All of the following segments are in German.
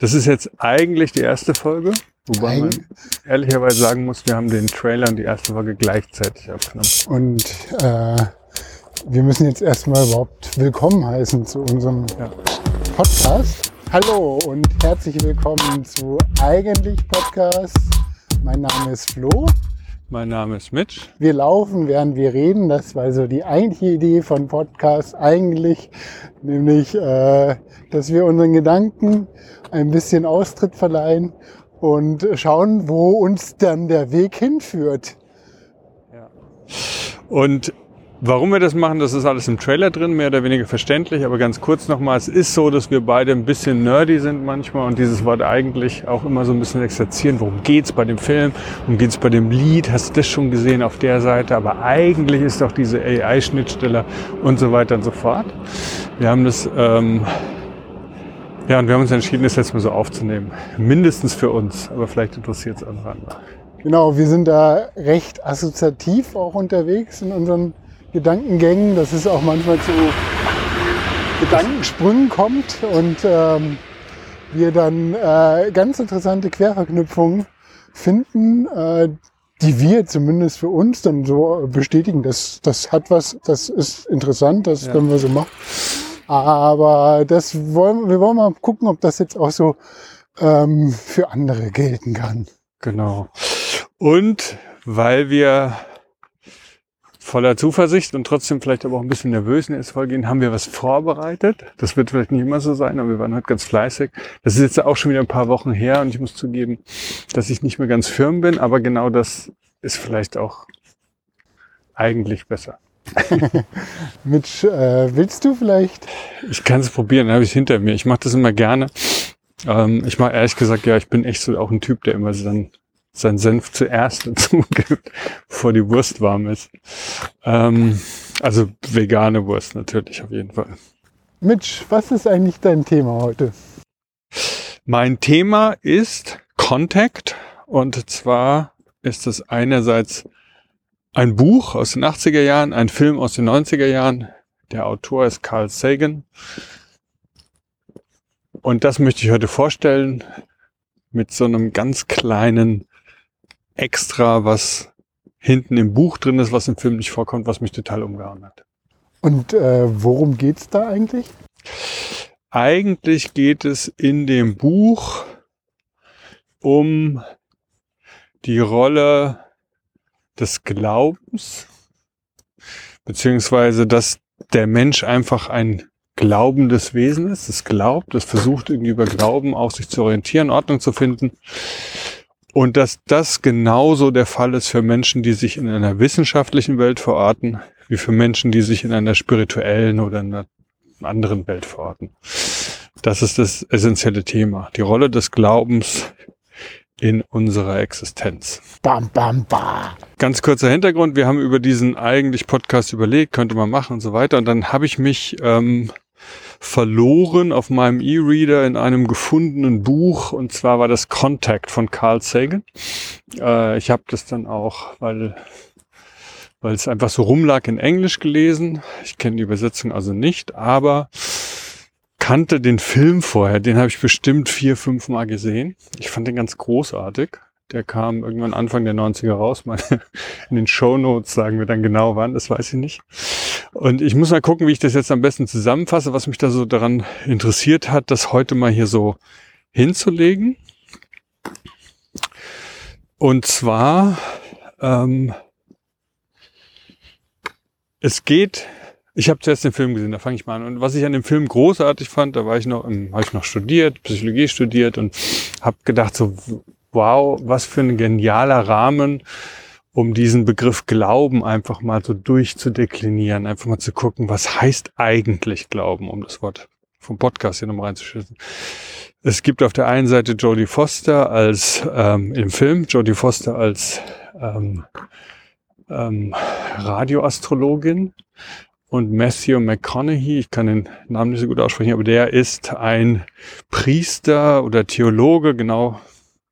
Das ist jetzt eigentlich die erste Folge, wobei man ehrlicherweise sagen muss, wir haben den Trailer und die erste Folge gleichzeitig aufgenommen. Und wir müssen jetzt erstmal überhaupt willkommen heißen zu unserem Podcast. Hallo und herzlich willkommen zu Eigentlich Podcast. Mein Name ist Flo. Mein Name ist Mitch. Wir laufen, während wir reden. Das war so die eigentliche Idee von Podcast eigentlich, nämlich, dass wir unseren Gedanken ein bisschen Austritt verleihen und schauen, wo uns dann der Weg hinführt. Ja. Und warum wir das machen, das ist alles im Trailer drin, mehr oder weniger verständlich, aber ganz kurz nochmal, es ist so, dass wir beide ein bisschen nerdy sind manchmal und dieses Wort eigentlich auch immer so ein bisschen exerzieren. Worum geht's bei dem Film? Worum geht's bei dem Lied? Hast du das schon gesehen auf der Seite? Aber eigentlich ist auch diese AI-Schnittstelle und so weiter und so fort. Wir haben das... Ja, und wir haben uns entschieden, das jetzt mal so aufzunehmen. Mindestens für uns, aber vielleicht interessiert es andere. Genau, wir sind da recht assoziativ auch unterwegs in unseren Gedankengängen, dass es auch manchmal zu Gedankensprüngen kommt und wir dann ganz interessante Querverknüpfungen finden, die wir zumindest für uns dann so bestätigen. Das hat was, das ist interessant, das können wir so machen. Aber wir wollen mal gucken, ob das jetzt auch so für andere gelten kann. Genau. Und weil wir voller Zuversicht und trotzdem vielleicht aber auch ein bisschen nervös in der Folge gehen, haben wir was vorbereitet. Das wird vielleicht nicht immer so sein, aber wir waren heute ganz fleißig. Das ist jetzt auch schon wieder ein paar Wochen her und ich muss zugeben, dass ich nicht mehr ganz firm bin, aber genau das ist vielleicht auch eigentlich besser. Mitch, willst du vielleicht? Ich kann es probieren, dann habe ich es hinter mir. Ich mache das immer gerne. Ich mache ehrlich gesagt, ich bin echt so auch ein Typ, der immer seinen Senf zuerst dazu gibt, bevor die Wurst warm ist. Also vegane Wurst natürlich, auf jeden Fall. Mitch, was ist eigentlich dein Thema heute? Mein Thema ist Contact. Und zwar ist es einerseits ein Buch aus den 80er Jahren, ein Film aus den 90er Jahren. Der Autor ist Carl Sagan. Und das möchte ich heute vorstellen mit so einem ganz kleinen Extra, was hinten im Buch drin ist, was im Film nicht vorkommt, was mich total umgehauen hat. Und worum geht's da eigentlich? Eigentlich geht es in dem Buch um die Rolle des Glaubens, beziehungsweise, dass der Mensch einfach ein glaubendes Wesen ist, das glaubt, das versucht irgendwie über Glauben auf sich zu orientieren, Ordnung zu finden und dass das genauso der Fall ist für Menschen, die sich in einer wissenschaftlichen Welt verorten, wie für Menschen, die sich in einer spirituellen oder in einer anderen Welt verorten. Das ist das essentielle Thema, die Rolle des Glaubens in unserer Existenz. Bam, bam, bam. Ganz kurzer Hintergrund, wir haben über diesen eigentlich Podcast überlegt, könnte man machen und so weiter. Und dann habe ich mich verloren auf meinem E-Reader in einem gefundenen Buch. Und zwar war das Contact von Carl Sagan. Ich habe das dann auch, weil es einfach so rumlag, in Englisch gelesen. Ich kenne die Übersetzung also nicht, aber kannte den Film vorher, den habe ich bestimmt 4-5 Mal gesehen. Ich fand den ganz großartig. Der kam irgendwann Anfang der 90er raus. In den Shownotes sagen wir dann genau wann, das weiß ich nicht. Und ich muss mal gucken, wie ich das jetzt am besten zusammenfasse, was mich da so daran interessiert hat, das heute mal hier so hinzulegen. Und zwar, ich habe zuerst den Film gesehen, da fange ich mal an. Und was ich an dem Film großartig fand, da habe ich noch studiert, Psychologie studiert und habe gedacht so, wow, was für ein genialer Rahmen, um diesen Begriff Glauben einfach mal so durchzudeklinieren, einfach mal zu gucken, was heißt eigentlich Glauben, um das Wort vom Podcast hier nochmal reinzuschießen. Es gibt auf der einen Seite Jodie Foster als, im Film, Jodie Foster als Radioastrologin. Und Matthew McConaughey, ich kann den Namen nicht so gut aussprechen, aber der ist ein Priester oder Theologe, genau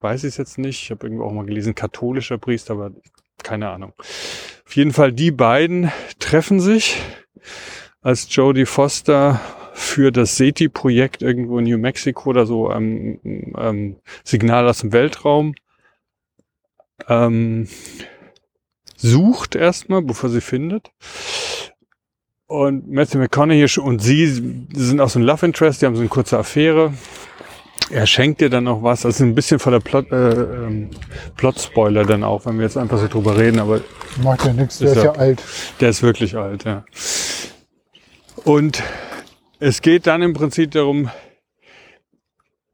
weiß ich es jetzt nicht. Ich habe irgendwo auch mal gelesen, katholischer Priester, aber keine Ahnung. Auf jeden Fall, die beiden treffen sich, als Jodie Foster für das SETI-Projekt irgendwo in New Mexico oder so Signal aus dem Weltraum sucht erstmal, bevor sie findet. Und Matthew McConaughey und sie sind auch so ein Love Interest, die haben so eine kurze Affäre. Er schenkt dir dann noch was. Also ein bisschen voller Plot-Spoiler dann auch, wenn wir jetzt einfach so drüber reden. Aber macht ja nichts, der ist ja alt. Der ist wirklich alt, ja. Und es geht dann im Prinzip darum,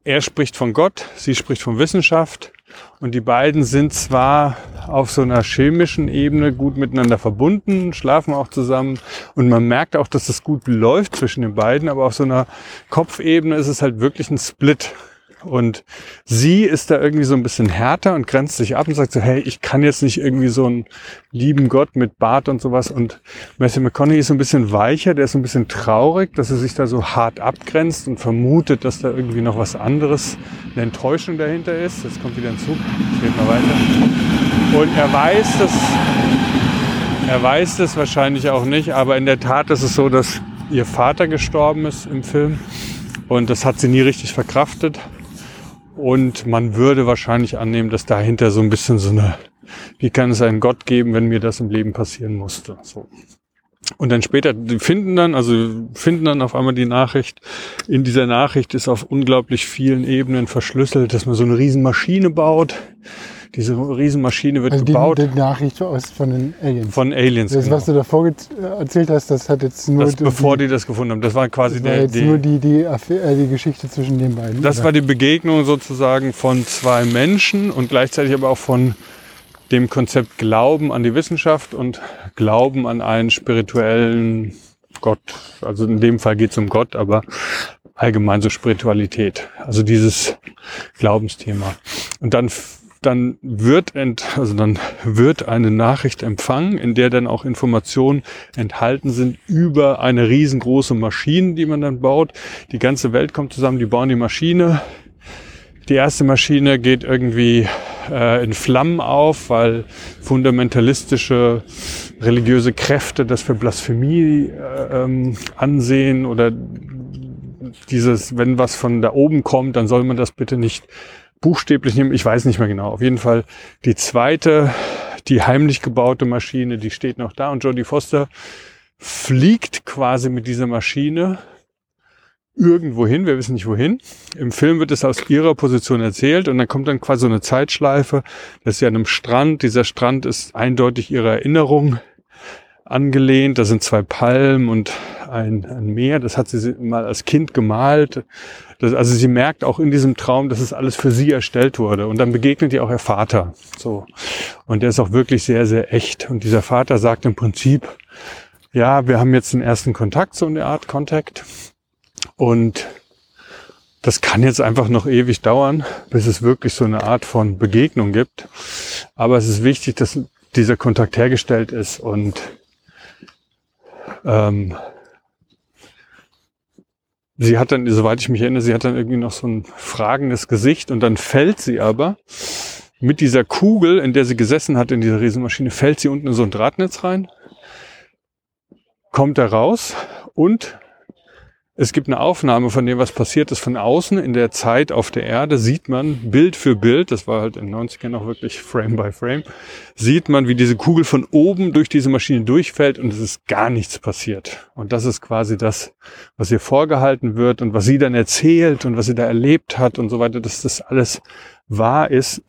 er spricht von Gott, sie spricht von Wissenschaft. Und die beiden sind zwar auf so einer chemischen Ebene gut miteinander verbunden, schlafen auch zusammen und man merkt auch, dass das gut läuft zwischen den beiden, aber auf so einer Kopfebene ist es halt wirklich ein Split. Und sie ist da irgendwie so ein bisschen härter und grenzt sich ab und sagt so, hey, ich kann jetzt nicht irgendwie so einen lieben Gott mit Bart und sowas. Und Matthew McConaughey ist so ein bisschen weicher, der ist so ein bisschen traurig, dass er sich da so hart abgrenzt und vermutet, dass da irgendwie noch was anderes, eine Enttäuschung dahinter ist. Jetzt kommt wieder ein Zug, geht mal weiter. Und er weiß das wahrscheinlich auch nicht, aber in der Tat ist es so, dass ihr Vater gestorben ist im Film und das hat sie nie richtig verkraftet. Und man würde wahrscheinlich annehmen, dass dahinter so ein bisschen so eine, wie kann es einen Gott geben, wenn mir das im Leben passieren musste? So. Und dann später, die finden dann auf einmal die Nachricht. In dieser Nachricht ist auf unglaublich vielen Ebenen verschlüsselt, dass man so eine Riesenmaschine baut. Diese Riesenmaschine wird gebaut. Die Nachricht von den Aliens. Von Aliens, das, genau. Was du davor erzählt hast, das hat jetzt nur... Das, bevor die das gefunden haben, das war quasi das war jetzt nur die Geschichte zwischen den beiden. Das war die Begegnung sozusagen von zwei Menschen und gleichzeitig aber auch von dem Konzept Glauben an die Wissenschaft und Glauben an einen spirituellen Gott. Also in dem Fall geht es um Gott, aber... allgemein so Spiritualität, also dieses Glaubensthema. Und dann wird eine Nachricht empfangen, in der dann auch Informationen enthalten sind über eine riesengroße Maschine, die man dann baut. Die ganze Welt kommt zusammen, die bauen die Maschine. Die erste Maschine geht irgendwie in Flammen auf, weil fundamentalistische religiöse Kräfte das für Blasphemie ansehen oder dieses, wenn was von da oben kommt, dann soll man das bitte nicht buchstäblich nehmen. Ich weiß nicht mehr genau. Auf jeden Fall die zweite, die heimlich gebaute Maschine, die steht noch da. Und Jodie Foster fliegt quasi mit dieser Maschine irgendwo hin. Wir wissen nicht wohin. Im Film wird es aus ihrer Position erzählt. Und dann kommt dann quasi so eine Zeitschleife. Das ist ja an einem Strand. Dieser Strand ist eindeutig ihrer Erinnerung angelehnt. Da sind zwei Palmen und ein Meer. Das hat sie mal als Kind gemalt. Also sie merkt auch in diesem Traum, dass es alles für sie erstellt wurde. Und dann begegnet ihr auch ihr Vater. So. Und der ist auch wirklich sehr, sehr echt. Und dieser Vater sagt im Prinzip, ja, wir haben jetzt den ersten Kontakt, so eine Art Contact. Und das kann jetzt einfach noch ewig dauern, bis es wirklich so eine Art von Begegnung gibt. Aber es ist wichtig, dass dieser Kontakt hergestellt ist und sie hat dann, soweit ich mich erinnere, sie hat dann irgendwie noch so ein fragendes Gesicht und dann fällt sie aber mit dieser Kugel, in der sie gesessen hat, in dieser Riesenmaschine, fällt sie unten in so ein Drahtnetz rein, kommt da raus und es gibt eine Aufnahme von dem, was passiert ist von außen. In der Zeit auf der Erde sieht man Bild für Bild, das war halt in den 90ern auch wirklich Frame by Frame, sieht man, wie diese Kugel von oben durch diese Maschine durchfällt und es ist gar nichts passiert. Und das ist quasi das, was ihr vorgehalten wird und was sie dann erzählt und was sie da erlebt hat und so weiter, dass das alles wahr ist.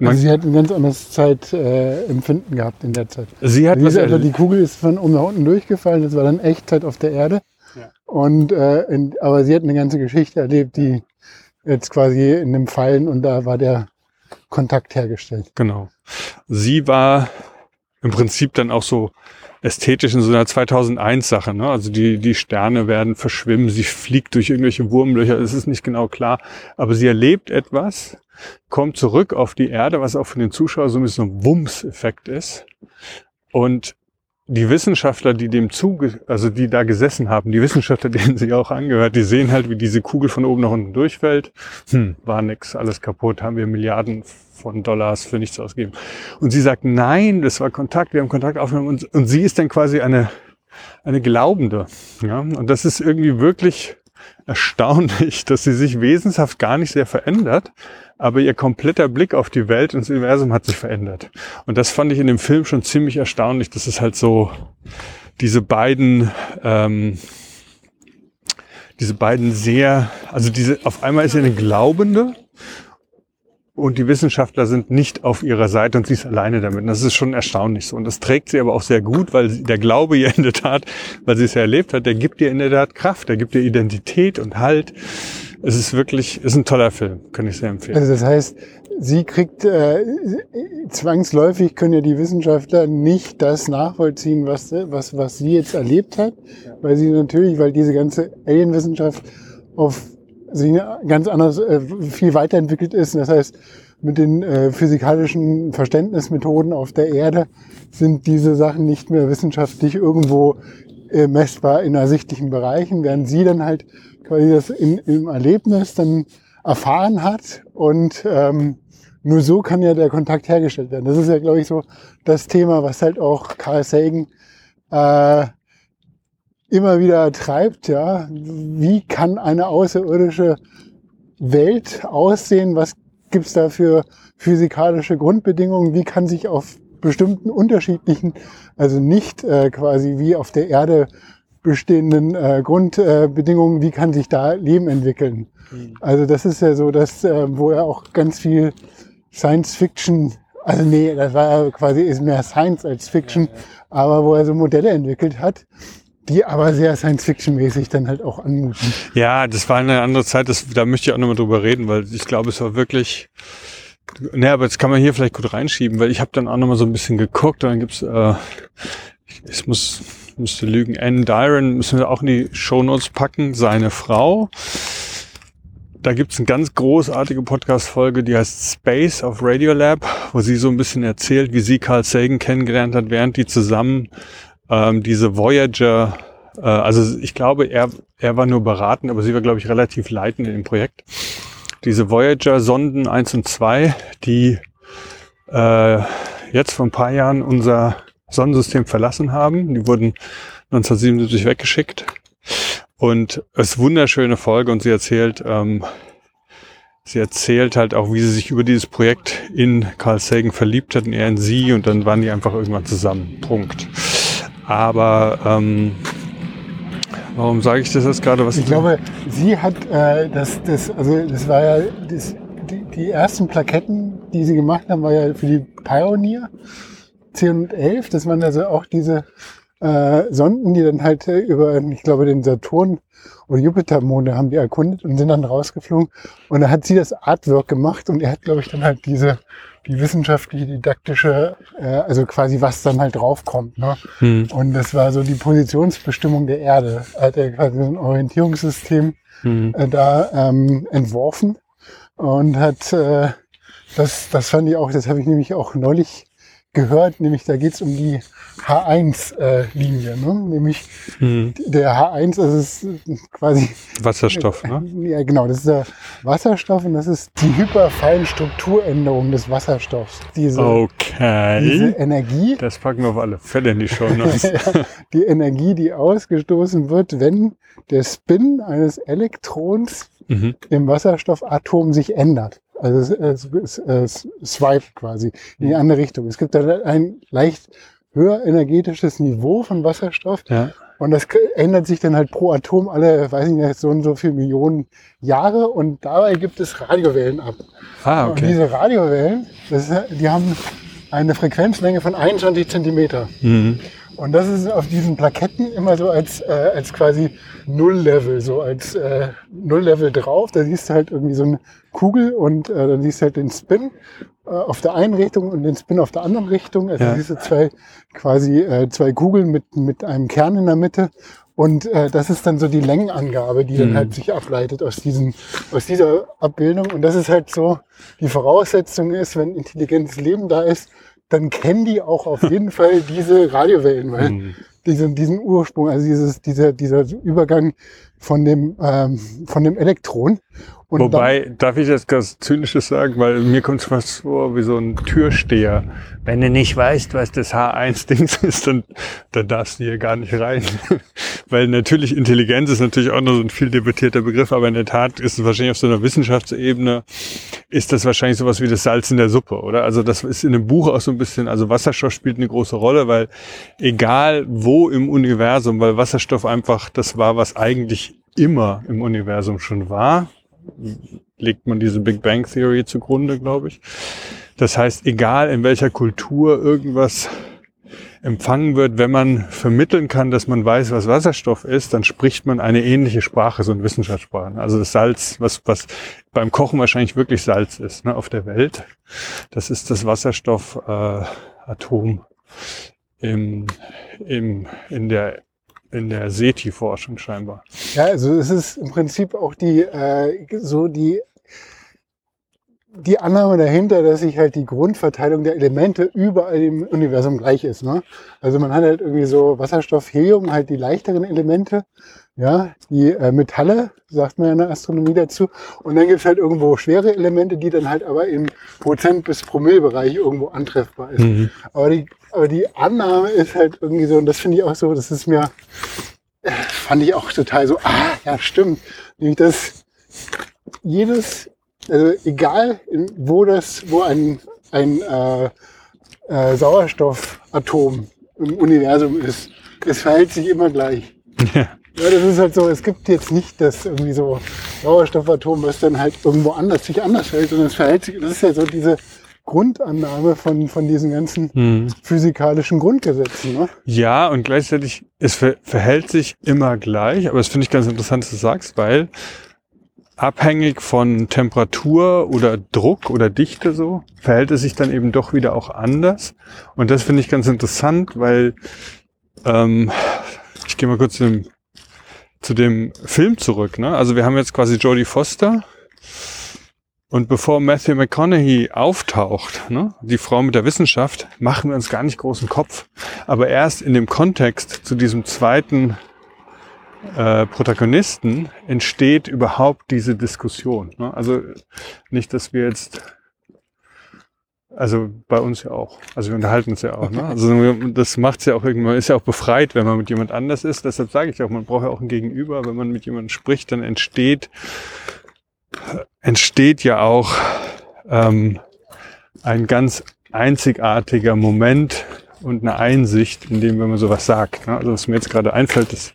Also sie hat ein ganz anderes Zeitempfinden gehabt in der Zeit. Sie hat was erlebt. Also die Kugel ist von oben nach unten durchgefallen, das war dann Echtzeit auf der Erde. Ja. Und aber sie hat eine ganze Geschichte erlebt, die jetzt quasi in dem Fallen und da war der Kontakt hergestellt. Genau. Sie war im Prinzip dann auch so ästhetisch in so einer 2001-Sache, ne? Also die Sterne werden verschwimmen, sie fliegt durch irgendwelche Wurmlöcher, das ist nicht genau klar, aber sie erlebt etwas, kommt zurück auf die Erde, was auch für den Zuschauer so ein bisschen so ein Wumms-Effekt ist. Und die Wissenschaftler, die da gesessen haben, die Wissenschaftler, denen sie auch angehört, die sehen halt, wie diese Kugel von oben nach unten durchfällt. War nix, alles kaputt, haben wir Milliarden von Dollars für nichts ausgegeben. Und sie sagt, nein, das war Kontakt, wir haben Kontakt aufgenommen. Und sie ist dann quasi eine Glaubende. Ja? Und das ist irgendwie wirklich erstaunlich, dass sie sich wesenshaft gar nicht sehr verändert, aber ihr kompletter Blick auf die Welt und das Universum hat sich verändert. Und das fand ich in dem Film schon ziemlich erstaunlich, dass es halt so diese beiden sehr, also diese, auf einmal ist sie eine Glaubende und die Wissenschaftler sind nicht auf ihrer Seite und sie ist alleine damit. Und das ist schon erstaunlich so. Und das trägt sie aber auch sehr gut, weil der Glaube ihr in der Tat, weil sie es ja erlebt hat, der gibt ihr in der Tat Kraft, der gibt ihr Identität und Halt. Es ist wirklich, ist ein toller Film, kann ich sehr empfehlen. Also das heißt, sie kriegt zwangsläufig können ja die Wissenschaftler nicht das nachvollziehen, was sie jetzt erlebt hat, weil sie natürlich, weil diese ganze Alienwissenschaft auf sie ganz anders, viel weiterentwickelt ist. Das heißt, mit den physikalischen Verständnismethoden auf der Erde sind diese Sachen nicht mehr wissenschaftlich irgendwo messbar in ersichtlichen Bereichen, während sie dann halt quasi das im Erlebnis dann erfahren hat und nur so kann ja der Kontakt hergestellt werden. Das ist ja, glaube ich, so das Thema, was halt auch Carl Sagan immer wieder treibt, ja. Wie kann eine außerirdische Welt aussehen? Was gibt's da für physikalische Grundbedingungen? Wie kann sich auf bestimmten unterschiedlichen, also nicht quasi wie auf der Erde bestehenden Grundbedingungen, wie kann sich da Leben entwickeln? Mhm. Also das ist ja so, dass wo er auch ganz viel Science Fiction, also nee, das war ja quasi, ist mehr Science als Fiction, ja. Aber wo er so Modelle entwickelt hat, die aber sehr Science-Fiction-mäßig dann halt auch anmuten. Ja, das war eine andere Zeit, da möchte ich auch nochmal drüber reden, weil ich glaube, es war wirklich... Naja, aber jetzt kann man hier vielleicht gut reinschieben, weil ich habe dann auch nochmal so ein bisschen geguckt und dann gibt's, ich müsste lügen, Ann Druyan müssen wir auch in die Shownotes packen, seine Frau. Da gibt's eine ganz großartige Podcast-Folge, die heißt Space auf Radiolab, wo sie so ein bisschen erzählt, wie sie Carl Sagan kennengelernt hat, während die zusammen diese Voyager, also ich glaube, er war nur beratend, aber sie war, glaube ich, relativ leitend in dem Projekt. Diese Voyager-Sonden 1 und 2, die jetzt vor ein paar Jahren unser Sonnensystem verlassen haben. Die wurden 1977 weggeschickt. Und es ist eine wunderschöne Folge und sie erzählt halt auch, wie sie sich über dieses Projekt in Carl Sagan verliebt hat und er in sie und dann waren die einfach irgendwann zusammen. Punkt. Aber warum sage ich das jetzt gerade? Was ich glaube, sie hat die ersten Plaketten, die sie gemacht haben, war ja für die Pioneer 10 und 11. Das waren also auch diese Sonden, die dann halt über, ich glaube, den Saturn- oder Jupitermonde haben die erkundet und sind dann rausgeflogen. Und da hat sie das Artwork gemacht und er hat, glaube ich, dann halt die wissenschaftliche, didaktische, also quasi was dann halt draufkommt. Ne? Hm. Und das war so die Positionsbestimmung der Erde. Er hat quasi so ein Orientierungssystem entworfen und hat, das fand ich auch, das habe ich nämlich auch neulich gehört, nämlich da geht's um die H1-Linie, ne? Nämlich der H1, das ist quasi Wasserstoff, ne? Ja, genau, das ist der Wasserstoff und das ist die hyperfeine Strukturänderung des Wasserstoffs. Diese Energie. Das packen wir auf alle Fälle in die Shownotes. Die Energie, die ausgestoßen wird, wenn der Spin eines Elektrons im Wasserstoffatom sich ändert. Also es swipe quasi in die andere Richtung. Es gibt da ein leicht höher energetisches Niveau von Wasserstoff. Ja. Und das ändert sich dann halt pro Atom alle, weiß ich nicht, so und so viele Millionen Jahre. Und dabei gibt es Radiowellen ab. Ah, okay. Und diese Radiowellen, die haben eine Frequenzlänge von 21 Zentimeter. Mhm. Und das ist auf diesen Plaketten immer so als quasi Null-Level, so als Null-Level drauf. Da siehst du halt irgendwie so eine Kugel und dann siehst du halt den Spin auf der einen Richtung und den Spin auf der anderen Richtung. Also siehst du zwei Kugeln mit einem Kern in der Mitte. Und das ist dann so die Längenangabe, die dann halt sich ableitet aus dieser Abbildung. Und das ist halt so, die Voraussetzung ist, wenn intelligentes Leben da ist, dann kennen die auch auf jeden Fall diese Radiowellen, weil diesen Ursprung, also dieser Übergang von dem Elektron. Und wobei, dann, darf ich jetzt ganz Zynisches sagen, weil mir kommt es fast vor wie so ein Türsteher. Wenn du nicht weißt, was das H1-Dings ist, dann darfst du hier gar nicht rein. Weil natürlich Intelligenz ist natürlich auch noch so ein viel debattierter Begriff, aber in der Tat ist es wahrscheinlich auf so einer Wissenschaftsebene, ist das wahrscheinlich sowas wie das Salz in der Suppe, oder? Also das ist in dem Buch auch so ein bisschen, also Wasserstoff spielt eine große Rolle, weil egal wo im Universum, weil Wasserstoff einfach das war, was eigentlich immer im Universum schon war, legt man diese Big Bang Theory zugrunde, glaube ich. Das heißt, egal in welcher Kultur irgendwas empfangen wird, wenn man vermitteln kann, dass man weiß, was Wasserstoff ist, dann spricht man eine ähnliche Sprache, so eine Wissenschaftssprache. Also das Salz, was beim Kochen wahrscheinlich wirklich Salz ist, ne, auf der Welt, das ist das Wasserstoffatom in der SETI-Forschung scheinbar. Ja, also es ist im Prinzip auch die Annahme dahinter, dass sich halt die Grundverteilung der Elemente überall im Universum gleich ist, ne? Also man hat halt irgendwie so Wasserstoff, Helium, halt die leichteren Elemente, ja, die Metalle, sagt man ja in der Astronomie dazu. Und dann gibt's halt irgendwo schwere Elemente, die dann halt aber im Prozent- bis Promille-Bereich irgendwo antreffbar ist. Mhm. Aber die Annahme ist halt irgendwie so, und das finde ich auch so, das ist mir, fand ich auch total so, ja, stimmt. Nämlich, dass also egal, wo ein Sauerstoffatom im Universum ist, es verhält sich immer gleich. Ja. Ja, das ist halt so, es gibt jetzt nicht das irgendwie so Sauerstoffatom, was dann halt irgendwo anders sich anders verhält, sondern es verhält sich, das ist ja so diese Grundannahme von diesen ganzen physikalischen Grundgesetzen. Ne? Ja, und gleichzeitig, es verhält sich immer gleich, aber das finde ich ganz interessant, was du sagst, weil abhängig von Temperatur oder Druck oder Dichte so, verhält es sich dann eben doch wieder auch anders. Und das finde ich ganz interessant, weil ich gehe mal kurz zu dem Film zurück. Ne? Also wir haben jetzt quasi Jodie Foster und bevor Matthew McConaughey auftaucht, ne, die Frau mit der Wissenschaft, machen wir uns gar nicht großen Kopf. Aber erst in dem Kontext zu diesem zweiten Protagonisten entsteht überhaupt diese Diskussion. Ne? Also nicht, dass wir jetzt, also bei uns ja auch, also wir unterhalten uns ja auch. Ne? Also das macht's ja auch irgendwann, ist ja auch befreit, wenn man mit jemand anders ist. Deshalb sage ich auch, man braucht ja auch ein Gegenüber. Wenn man mit jemandem spricht, dann entsteht ja auch ein ganz einzigartiger Moment und eine Einsicht, in dem, wenn man sowas sagt. Ne? Also was mir jetzt gerade einfällt, ist,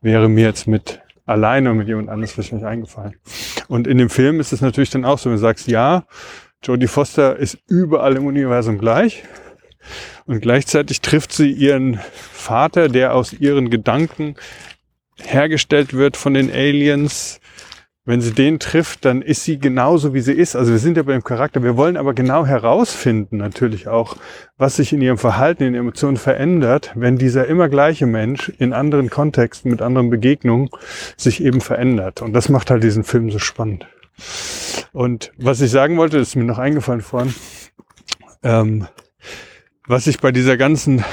wäre mir jetzt mit alleine und mit jemand anderes vielleicht nicht eingefallen. Und in dem Film ist es natürlich dann auch so, wenn du sagst, ja, Jodie Foster ist überall im Universum gleich und gleichzeitig trifft sie ihren Vater, der aus ihren Gedanken hergestellt wird von den Aliens. Wenn sie den trifft, dann ist sie genauso, wie sie ist. Also wir sind ja bei dem Charakter. Wir wollen aber genau herausfinden natürlich auch, was sich in ihrem Verhalten, in ihren Emotionen verändert, wenn dieser immer gleiche Mensch in anderen Kontexten, mit anderen Begegnungen sich eben verändert. Und das macht halt diesen Film so spannend. Und was ich sagen wollte, ist mir noch eingefallen vorhin, was ich bei dieser ganzen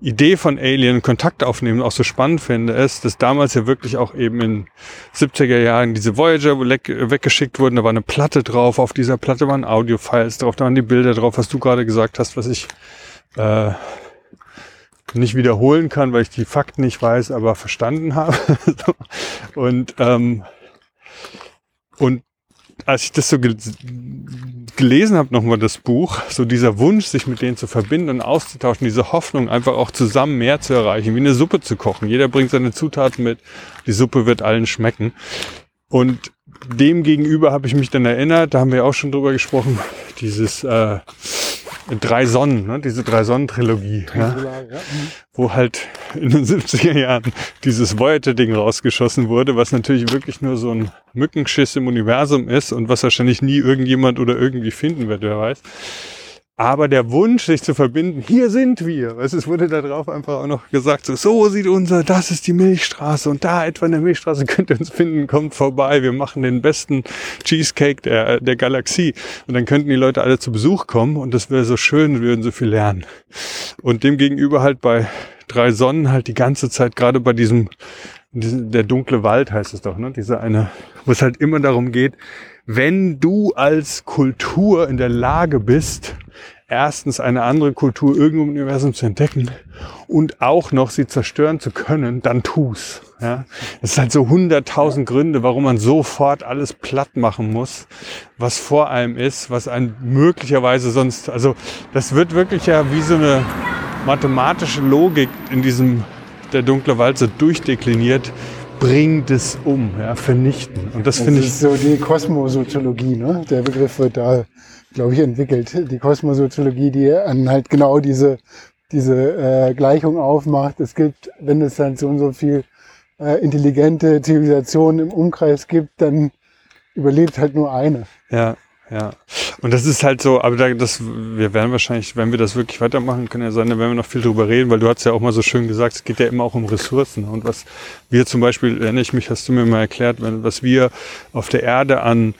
Idee von Alien Kontakt aufnehmen auch so spannend finde, ist, dass damals ja wirklich auch eben in 70er Jahren diese Voyager weggeschickt wurden, da war eine Platte drauf, auf dieser Platte waren Audiofiles drauf, da waren die Bilder drauf, was du gerade gesagt hast, was ich nicht wiederholen kann, weil ich die Fakten nicht weiß, aber verstanden habe. Und als ich das so gelesen habe, nochmal das Buch, so dieser Wunsch, sich mit denen zu verbinden und auszutauschen, diese Hoffnung, einfach auch zusammen mehr zu erreichen, wie eine Suppe zu kochen. Jeder bringt seine Zutaten mit, die Suppe wird allen schmecken. Und dem gegenüber habe ich mich dann erinnert, da haben wir auch schon drüber gesprochen, dieses Drei Sonnen, ne? Diese Drei-Sonnen-Trilogie, ja? Ja. Wo halt in den 70er Jahren dieses Voyager-Ding rausgeschossen wurde, was natürlich wirklich nur so ein Mückenschiss im Universum ist und was wahrscheinlich nie irgendjemand oder irgendwie finden wird, wer weiß. Aber der Wunsch, sich zu verbinden, hier sind wir. Weißt, es wurde da drauf einfach auch noch gesagt, so sieht das ist die Milchstraße und da etwa in der Milchstraße könnt ihr uns finden, kommt vorbei, wir machen den besten Cheesecake der Galaxie. Und dann könnten die Leute alle zu Besuch kommen und das wäre so schön, wir würden so viel lernen. Und demgegenüber halt bei Drei Sonnen halt die ganze Zeit, gerade bei diesem Der dunkle Wald heißt es doch, ne? Diese eine, wo es halt immer darum geht, wenn du als Kultur in der Lage bist, erstens eine andere Kultur irgendwo im Universum zu entdecken und auch noch sie zerstören zu können, dann tu's. Ja? Es ist halt so 100.000 Gründe, warum man sofort alles platt machen muss, was vor einem ist, was einen möglicherweise sonst, also das wird wirklich ja wie so eine mathematische Logik in diesem Der dunkle Wald so durchdekliniert, bringt es um, ja, vernichten. Und das finde ich. Das ist so die Kosmosoziologie, ne? Der Begriff wird da, glaube ich, entwickelt. Die Kosmosoziologie, die an halt genau diese Gleichung aufmacht. Es gibt, wenn es dann so und so viel intelligente Zivilisationen im Umkreis gibt, dann überlebt halt nur eine. Ja. Ja, und das ist halt so, aber wir werden wahrscheinlich, wenn wir das wirklich weitermachen, können ja sein, dann werden wir noch viel drüber reden, weil du hast ja auch mal so schön gesagt, es geht ja immer auch um Ressourcen und was wir zum Beispiel, erinnere ich mich, hast du mir mal erklärt, was wir auf der Erde an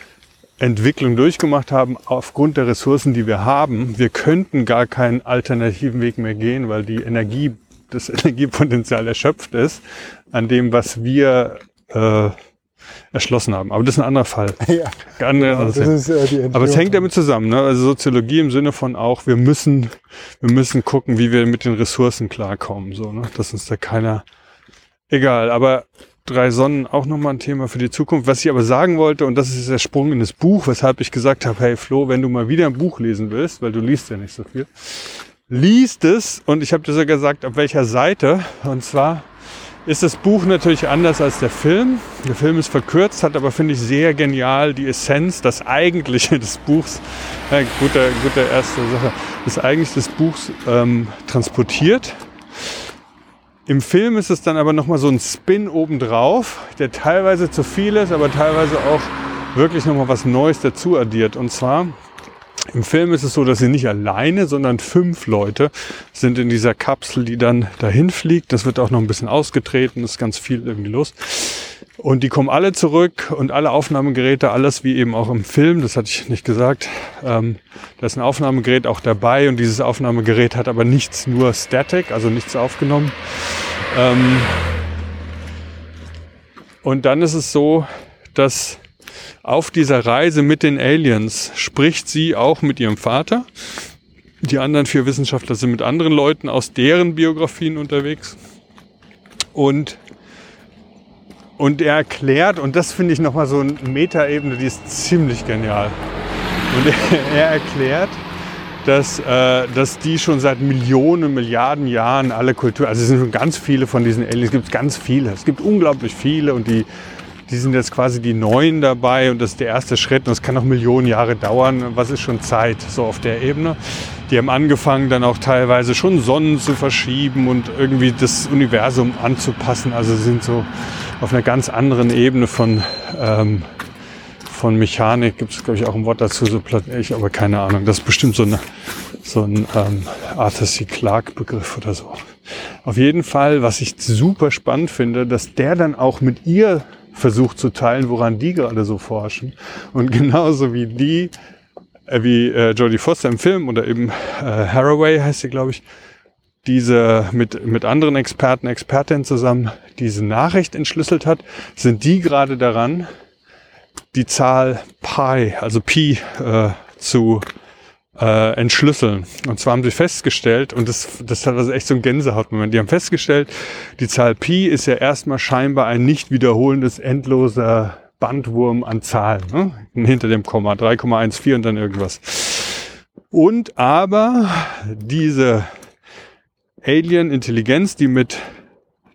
Entwicklung durchgemacht haben, aufgrund der Ressourcen, die wir haben, wir könnten gar keinen alternativen Weg mehr gehen, weil das Energiepotenzial erschöpft ist an dem, was wir erschlossen haben. Aber das ist ein anderer Fall. Ja. Aber es hängt damit zusammen, ne? Also Soziologie im Sinne von auch, wir müssen gucken, wie wir mit den Ressourcen klarkommen, so, ne? Dass uns da keiner egal. Aber Drei Sonnen auch nochmal ein Thema für die Zukunft. Was ich aber sagen wollte, und das ist der Sprung in das Buch, weshalb ich gesagt habe, hey Flo, wenn du mal wieder ein Buch lesen willst, weil du liest ja nicht so viel, liest es, und ich habe dir sogar gesagt, auf welcher Seite, und zwar ist das Buch natürlich anders als der Film. Der Film ist verkürzt, hat aber, finde ich, sehr genial die Essenz, das Eigentliche des Buchs, gute erste Sache, das Eigentliche des Buchs transportiert. Im Film ist es dann aber nochmal so ein Spin obendrauf, der teilweise zu viel ist, aber teilweise auch wirklich nochmal was Neues dazu addiert. Und zwar, im Film ist es so, dass sie nicht alleine, sondern 5 Leute sind in dieser Kapsel, die dann dahin fliegt. Das wird auch noch ein bisschen ausgetreten, ist ganz viel irgendwie los. Und die kommen alle zurück und alle Aufnahmegeräte, alles wie eben auch im Film, das hatte ich nicht gesagt. Da ist ein Aufnahmegerät auch dabei und dieses Aufnahmegerät hat aber nichts, nur Static, also nichts aufgenommen. Und dann ist es so, dass auf dieser Reise mit den Aliens spricht sie auch mit ihrem Vater. Die anderen 4 Wissenschaftler sind mit anderen Leuten aus deren Biografien unterwegs. Und er erklärt, und das finde ich nochmal so eine Metaebene, die ist ziemlich genial. Und er erklärt, dass die schon seit Millionen, Milliarden Jahren alle Kulturen, also es sind schon ganz viele von diesen Aliens, es gibt ganz viele, es gibt unglaublich viele und die sind jetzt quasi die Neuen dabei und das ist der erste Schritt und es kann noch Millionen Jahre dauern. Was ist schon Zeit, so auf der Ebene? Die haben angefangen, dann auch teilweise schon Sonnen zu verschieben und irgendwie das Universum anzupassen. Also sind so auf einer ganz anderen Ebene von Mechanik, gibt es glaube ich auch ein Wort dazu, so ich aber keine Ahnung. Das ist bestimmt so ein Arthur C. Clarke Begriff oder so. Auf jeden Fall, was ich super spannend finde, dass der dann auch mit ihr versucht zu teilen, woran die gerade so forschen. Und genauso wie wie Jodie Foster im Film oder eben Haraway heißt sie, glaube ich, diese mit anderen Expertinnen zusammen diese Nachricht entschlüsselt hat, sind die gerade daran, die Zahl Pi, also Pi zu entschlüsseln. Und zwar haben sie festgestellt, und das hat also echt so ein Gänsehautmoment, die haben festgestellt, die Zahl Pi ist ja erstmal scheinbar ein nicht wiederholendes, endloser Bandwurm an Zahlen, ne? Hinter dem Komma, 3,14 und dann irgendwas. Und aber diese Alien-Intelligenz, die mit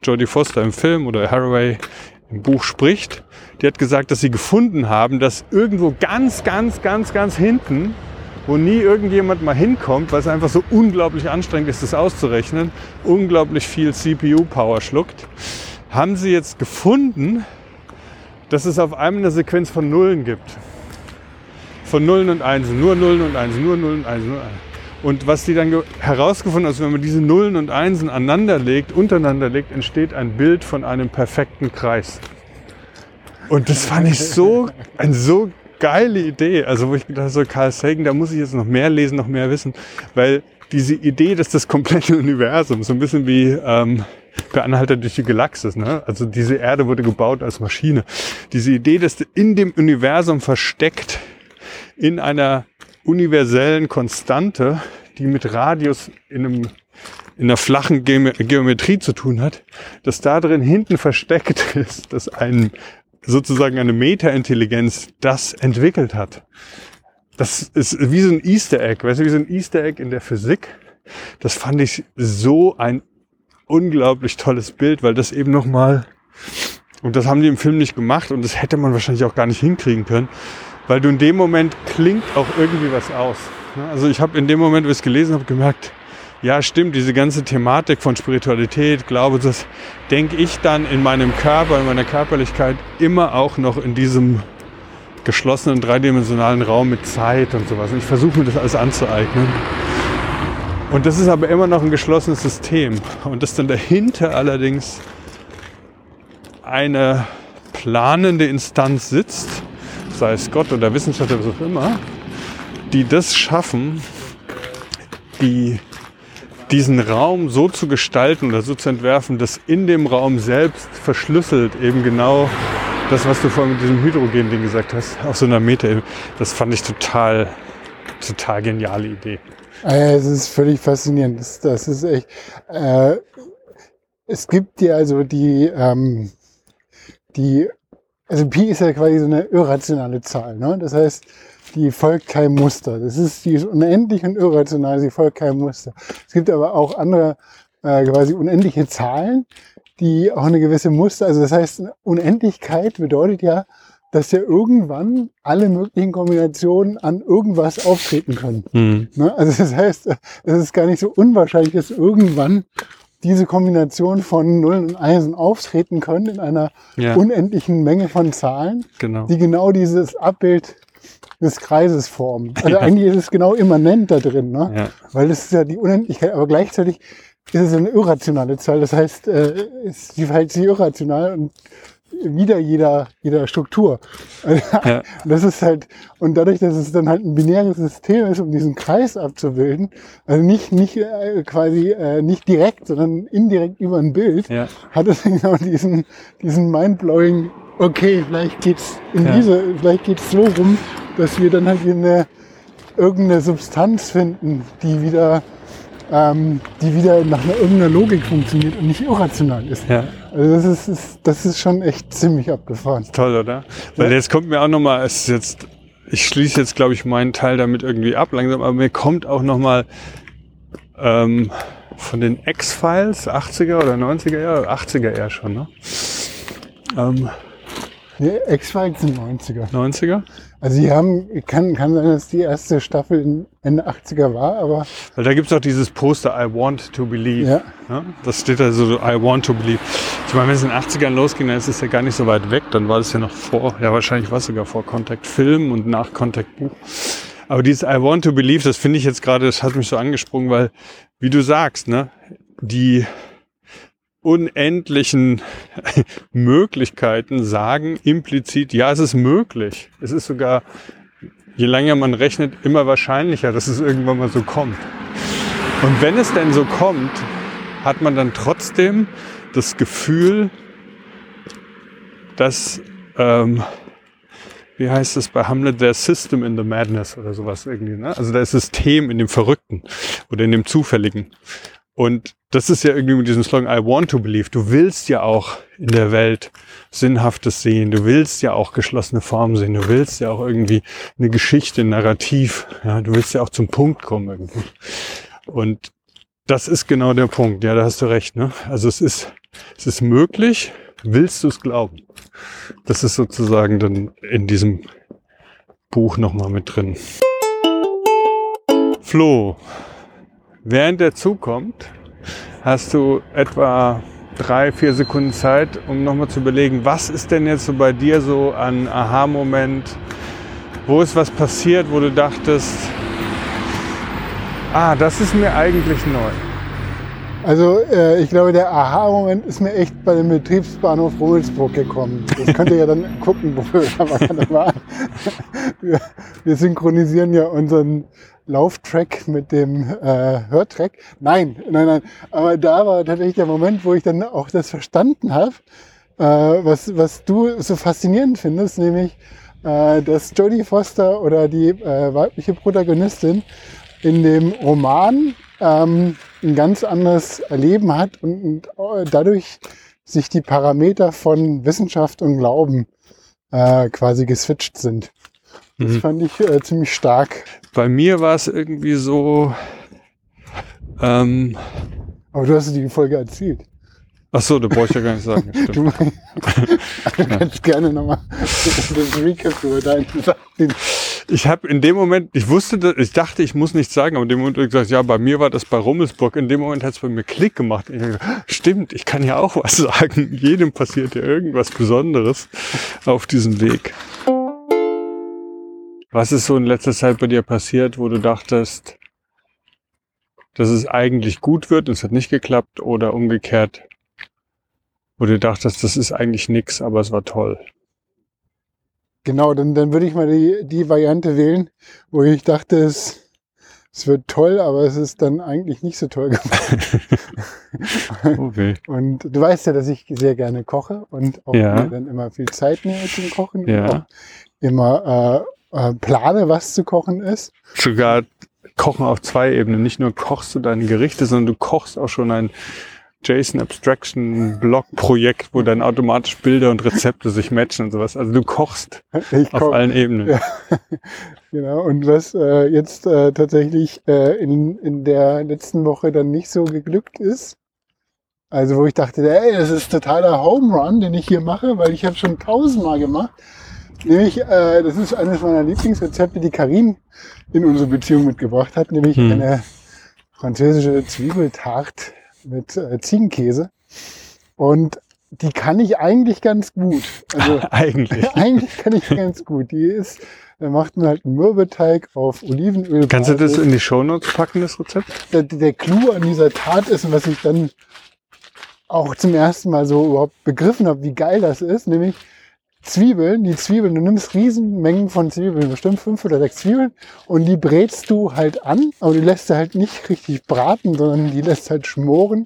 Jodie Foster im Film oder Haraway im Buch spricht, die hat gesagt, dass sie gefunden haben, dass irgendwo ganz, ganz, ganz, ganz hinten, wo nie irgendjemand mal hinkommt, weil es einfach so unglaublich anstrengend ist, das auszurechnen, unglaublich viel CPU-Power schluckt, haben sie jetzt gefunden, dass es auf einmal eine Sequenz von Nullen gibt. Von Nullen und Einsen, nur Nullen und Einsen, nur Nullen und Einsen, nur Einsen. Und was die dann herausgefunden haben, ist, wenn man diese Nullen und Einsen untereinander legt, entsteht ein Bild von einem perfekten Kreis. Und das fand ich so geile Idee, also wo ich gedacht habe, so Carl Sagan, da muss ich jetzt noch mehr lesen, noch mehr wissen, weil diese Idee, dass das komplette Universum, so ein bisschen wie Per Anhalter durch die Galaxis, ne? Also diese Erde wurde gebaut als Maschine. Diese Idee, dass in dem Universum versteckt, in einer universellen Konstante, die mit Radius in einer flachen Geometrie zu tun hat, dass da drin hinten versteckt ist, dass sozusagen eine Metaintelligenz das entwickelt hat. Das ist wie so ein Easter Egg, weißt du, wie so ein Easter Egg in der Physik. Das fand ich so ein unglaublich tolles Bild, weil das eben nochmal, und das haben die im Film nicht gemacht und das hätte man wahrscheinlich auch gar nicht hinkriegen können, weil du in dem Moment klingt auch irgendwie was aus. Also ich habe in dem Moment, wo ich es gelesen habe, gemerkt, ja stimmt, diese ganze Thematik von Spiritualität, Glaube, das denke ich dann in meinem Körper, in meiner Körperlichkeit immer auch noch in diesem geschlossenen, dreidimensionalen Raum mit Zeit und sowas. Und ich versuche mir das alles anzueignen. Und das ist aber immer noch ein geschlossenes System. Und dass dann dahinter allerdings eine planende Instanz sitzt, sei es Gott oder Wissenschaft oder was auch immer, die das schaffen, diesen Raum so zu gestalten oder so zu entwerfen, dass in dem Raum selbst verschlüsselt eben genau das, was du vorhin mit diesem Hydrogen-Ding gesagt hast, auf so einer Metaebene. Das fand ich total geniale Idee. Es ist völlig faszinierend. Das ist echt. Es gibt ja also also Pi ist ja quasi so eine irrationale Zahl, ne? Das heißt, die folgt keinem Muster. Die ist unendlich und irrational, sie folgt keinem Muster. Es gibt aber auch andere quasi unendliche Zahlen, die auch eine gewisse Muster, also das heißt, Unendlichkeit bedeutet ja, dass ja irgendwann alle möglichen Kombinationen an irgendwas auftreten können. Mhm. Ne? Also das heißt, es ist gar nicht so unwahrscheinlich, dass irgendwann diese Kombination von Nullen und Einsen auftreten können in einer unendlichen Menge von Zahlen, die genau dieses Abbild des Kreises formen. Also eigentlich ist es genau immanent da drin, ne? Ja. Weil das ist ja die Unendlichkeit, aber gleichzeitig ist es eine irrationale Zahl. Das heißt, sie verhält sich irrational und wieder jeder Struktur. Ja. Das ist halt, und dadurch, dass es dann halt ein binäres System ist, um diesen Kreis abzubilden, also nicht direkt, sondern indirekt über ein Bild, hat es genau diesen mindblowing, okay, vielleicht geht's vielleicht geht's so rum, dass wir dann halt irgendeine Substanz finden, die wieder nach irgendeiner Logik funktioniert und nicht irrational ist. Ja. Also das ist schon echt ziemlich abgefahren. Toll, oder? Weil jetzt kommt mir auch nochmal, ich schließe jetzt, glaube ich, meinen Teil damit irgendwie ab langsam, aber mir kommt auch nochmal von den X-Files, 80er oder 90er Jahre, 80er eher schon, ne? X-Files sind 90er. 90er? Also die kann sein, dass die erste Staffel Ende 80er war, aber... Weil da gibt es auch dieses Poster, I want to believe. Ja. Ne? Das steht da so, I want to believe. Ich meine, wenn es in den 80ern losging, dann ist es ja gar nicht so weit weg. Dann war das ja noch wahrscheinlich war es sogar vor Contact Film und nach Contact Buch. Aber dieses I want to believe, das finde ich jetzt gerade, das hat mich so angesprungen, weil, wie du sagst, ne, die unendlichen Möglichkeiten sagen implizit, ja, es ist möglich. Es ist sogar, je länger man rechnet, immer wahrscheinlicher, dass es irgendwann mal so kommt. Und wenn es denn so kommt, hat man dann trotzdem das Gefühl, dass, wie heißt es bei Hamlet, there's System in the Madness oder sowas irgendwie, ne? Also da ist System in dem Verrückten oder in dem Zufälligen. Und das ist ja irgendwie mit diesem Slogan, I want to believe. Du willst ja auch in der Welt Sinnhaftes sehen. Du willst ja auch geschlossene Formen sehen. Du willst ja auch irgendwie eine Geschichte, ein Narrativ. Ja, du willst ja auch zum Punkt kommen irgendwie. Und das ist genau der Punkt. Ja, da hast du recht, ne? Also es ist möglich. Willst du es glauben? Das ist sozusagen dann in diesem Buch nochmal mit drin. Flo. Während der Zug kommt, hast du etwa 3-4 Sekunden Zeit, um nochmal zu überlegen, was ist denn jetzt so bei dir so an Aha-Moment? Wo ist was passiert, wo du dachtest, das ist mir eigentlich neu? Also ich glaube, der Aha-Moment ist mir echt bei dem Betriebsbahnhof Rummelsburg gekommen. Das könnt ihr ja dann gucken, wo wir da waren. Wir synchronisieren ja unseren Lauftrack mit dem Hörtrack. Nein. Aber da war tatsächlich der Moment, wo ich dann auch das verstanden habe, was du so faszinierend findest, nämlich, dass Jodie Foster oder die weibliche Protagonistin in dem Roman ein ganz anderes Erleben hat und dadurch sich die Parameter von Wissenschaft und Glauben quasi geswitcht sind. Das fand ich ziemlich stark. Bei mir war es irgendwie so... aber du hast die Folge erzählt. Ach so, da brauche ich ja gar nicht sagen. Du kannst gerne nochmal das Recap über deinen Sachen. Ich habe in dem Moment, ich dachte, ich muss nichts sagen, aber in dem Moment habe ich gesagt, ja, bei mir war das bei Rummelsburg. In dem Moment hat es bei mir Klick gemacht. Ich dachte, stimmt, ich kann ja auch was sagen. Jedem passiert ja irgendwas Besonderes auf diesem Weg. Was ist so in letzter Zeit bei dir passiert, wo du dachtest, dass es eigentlich gut wird und es hat nicht geklappt, oder umgekehrt? Wo du dachtest, das ist eigentlich nichts, aber es war toll. Genau, dann würde ich mal die Variante wählen, wo ich dachte, es wird toll, aber es ist dann eigentlich nicht so toll geworden. Okay. Und du weißt ja, dass ich sehr gerne koche und auch mir dann immer viel Zeit nehme zum Kochen. Ja. Und auch immer plane, was zu kochen ist. Sogar Kochen auf zwei Ebenen. Nicht nur kochst du deine Gerichte, sondern du kochst auch schon ein JSON Abstraction Blog Projekt, wo dann automatisch Bilder und Rezepte sich matchen und sowas. Also du kochst auf allen Ebenen. Ja. Genau. Und was jetzt tatsächlich in der letzten Woche dann nicht so geglückt ist, also wo ich dachte, ey, das ist totaler Home Run, den ich hier mache, weil ich habe schon 1000-mal gemacht. Nämlich, das ist eines meiner Lieblingsrezepte, die Karin in unsere Beziehung mitgebracht hat, nämlich eine französische Zwiebeltarte mit Ziegenkäse, und die kann ich eigentlich ganz gut. Also eigentlich kann ich ganz gut. Da macht man halt einen Mürbeteig auf Olivenöl. Kannst du das in die Shownotes packen, das Rezept? Der Clou an dieser Tat ist, was ich dann auch zum ersten Mal so überhaupt begriffen habe, wie geil das ist, nämlich die Zwiebeln, du nimmst Riesenmengen von Zwiebeln, bestimmt 5 oder 6 Zwiebeln, und die brätst du halt an, aber die lässt du halt nicht richtig braten, sondern die lässt halt schmoren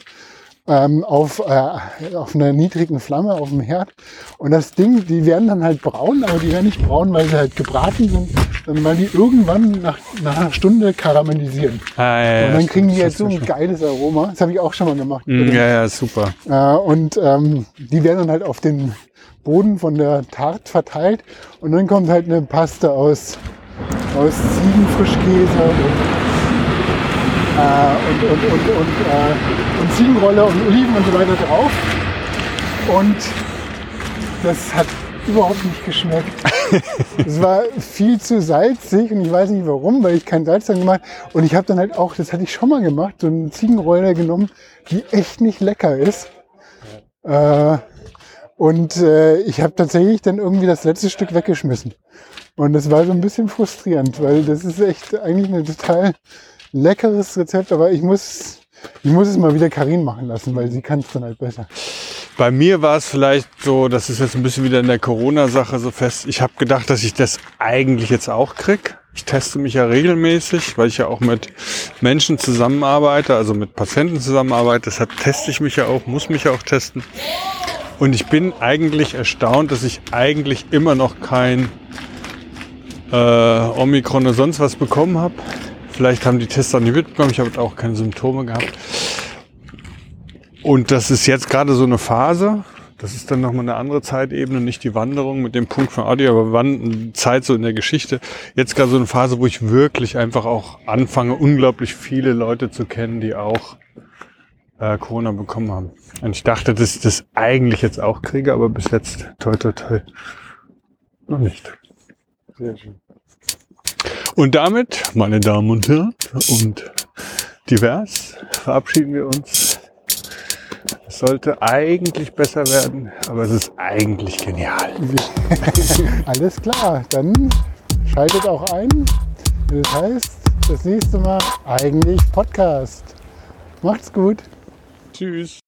auf einer niedrigen Flamme, auf dem Herd. Und das Ding, die werden dann halt braun, aber die werden nicht braun, weil sie halt gebraten sind, sondern weil die irgendwann nach einer Stunde karamellisieren. Und dann kriegen die jetzt so ein geiles Aroma. Das habe ich auch schon mal gemacht. Ja, super. Die werden dann halt auf den Boden von der Tarte verteilt, und dann kommt halt eine Paste aus Ziegenfrischkäse und Ziegenrolle und Oliven und so weiter drauf, und das hat überhaupt nicht geschmeckt. Es war viel zu salzig, und ich weiß nicht warum, weil ich kein Salz dran gemacht habe. Und ich habe dann halt auch, das hatte ich schon mal gemacht, so eine Ziegenrolle genommen, die echt nicht lecker ist. Ich habe tatsächlich dann irgendwie das letzte Stück weggeschmissen. Und das war so ein bisschen frustrierend, weil das ist echt eigentlich ein total leckeres Rezept. Aber ich muss es mal wieder Karin machen lassen, weil sie kann es dann halt besser. Bei mir war es vielleicht so, das ist jetzt ein bisschen wieder in der Corona-Sache so fest. Ich habe gedacht, dass ich das eigentlich jetzt auch krieg. Ich teste mich ja regelmäßig, weil ich ja auch mit Menschen zusammenarbeite, also mit Patienten zusammenarbeite. Deshalb teste ich mich ja auch, muss mich ja auch testen. Und ich bin eigentlich erstaunt, dass ich eigentlich immer noch kein Omikron oder sonst was bekommen habe. Vielleicht haben die Tester nicht mitbekommen, ich habe auch keine Symptome gehabt. Und das ist jetzt gerade so eine Phase, das ist dann nochmal eine andere Zeitebene, nicht die Wanderung mit dem Punkt von Audio, aber Zeit so in der Geschichte. Jetzt gerade so eine Phase, wo ich wirklich einfach auch anfange, unglaublich viele Leute zu kennen, die auch Corona bekommen haben. Und ich dachte, dass ich das eigentlich jetzt auch kriege, aber bis jetzt, toi, toi, toi, noch nicht. Sehr schön. Und damit, meine Damen und Herren und divers, verabschieden wir uns. Es sollte eigentlich besser werden, aber es ist eigentlich genial. Alles klar, dann schaltet auch ein. Das heißt, das nächste Mal eigentlich Podcast. Macht's gut. Tschüss.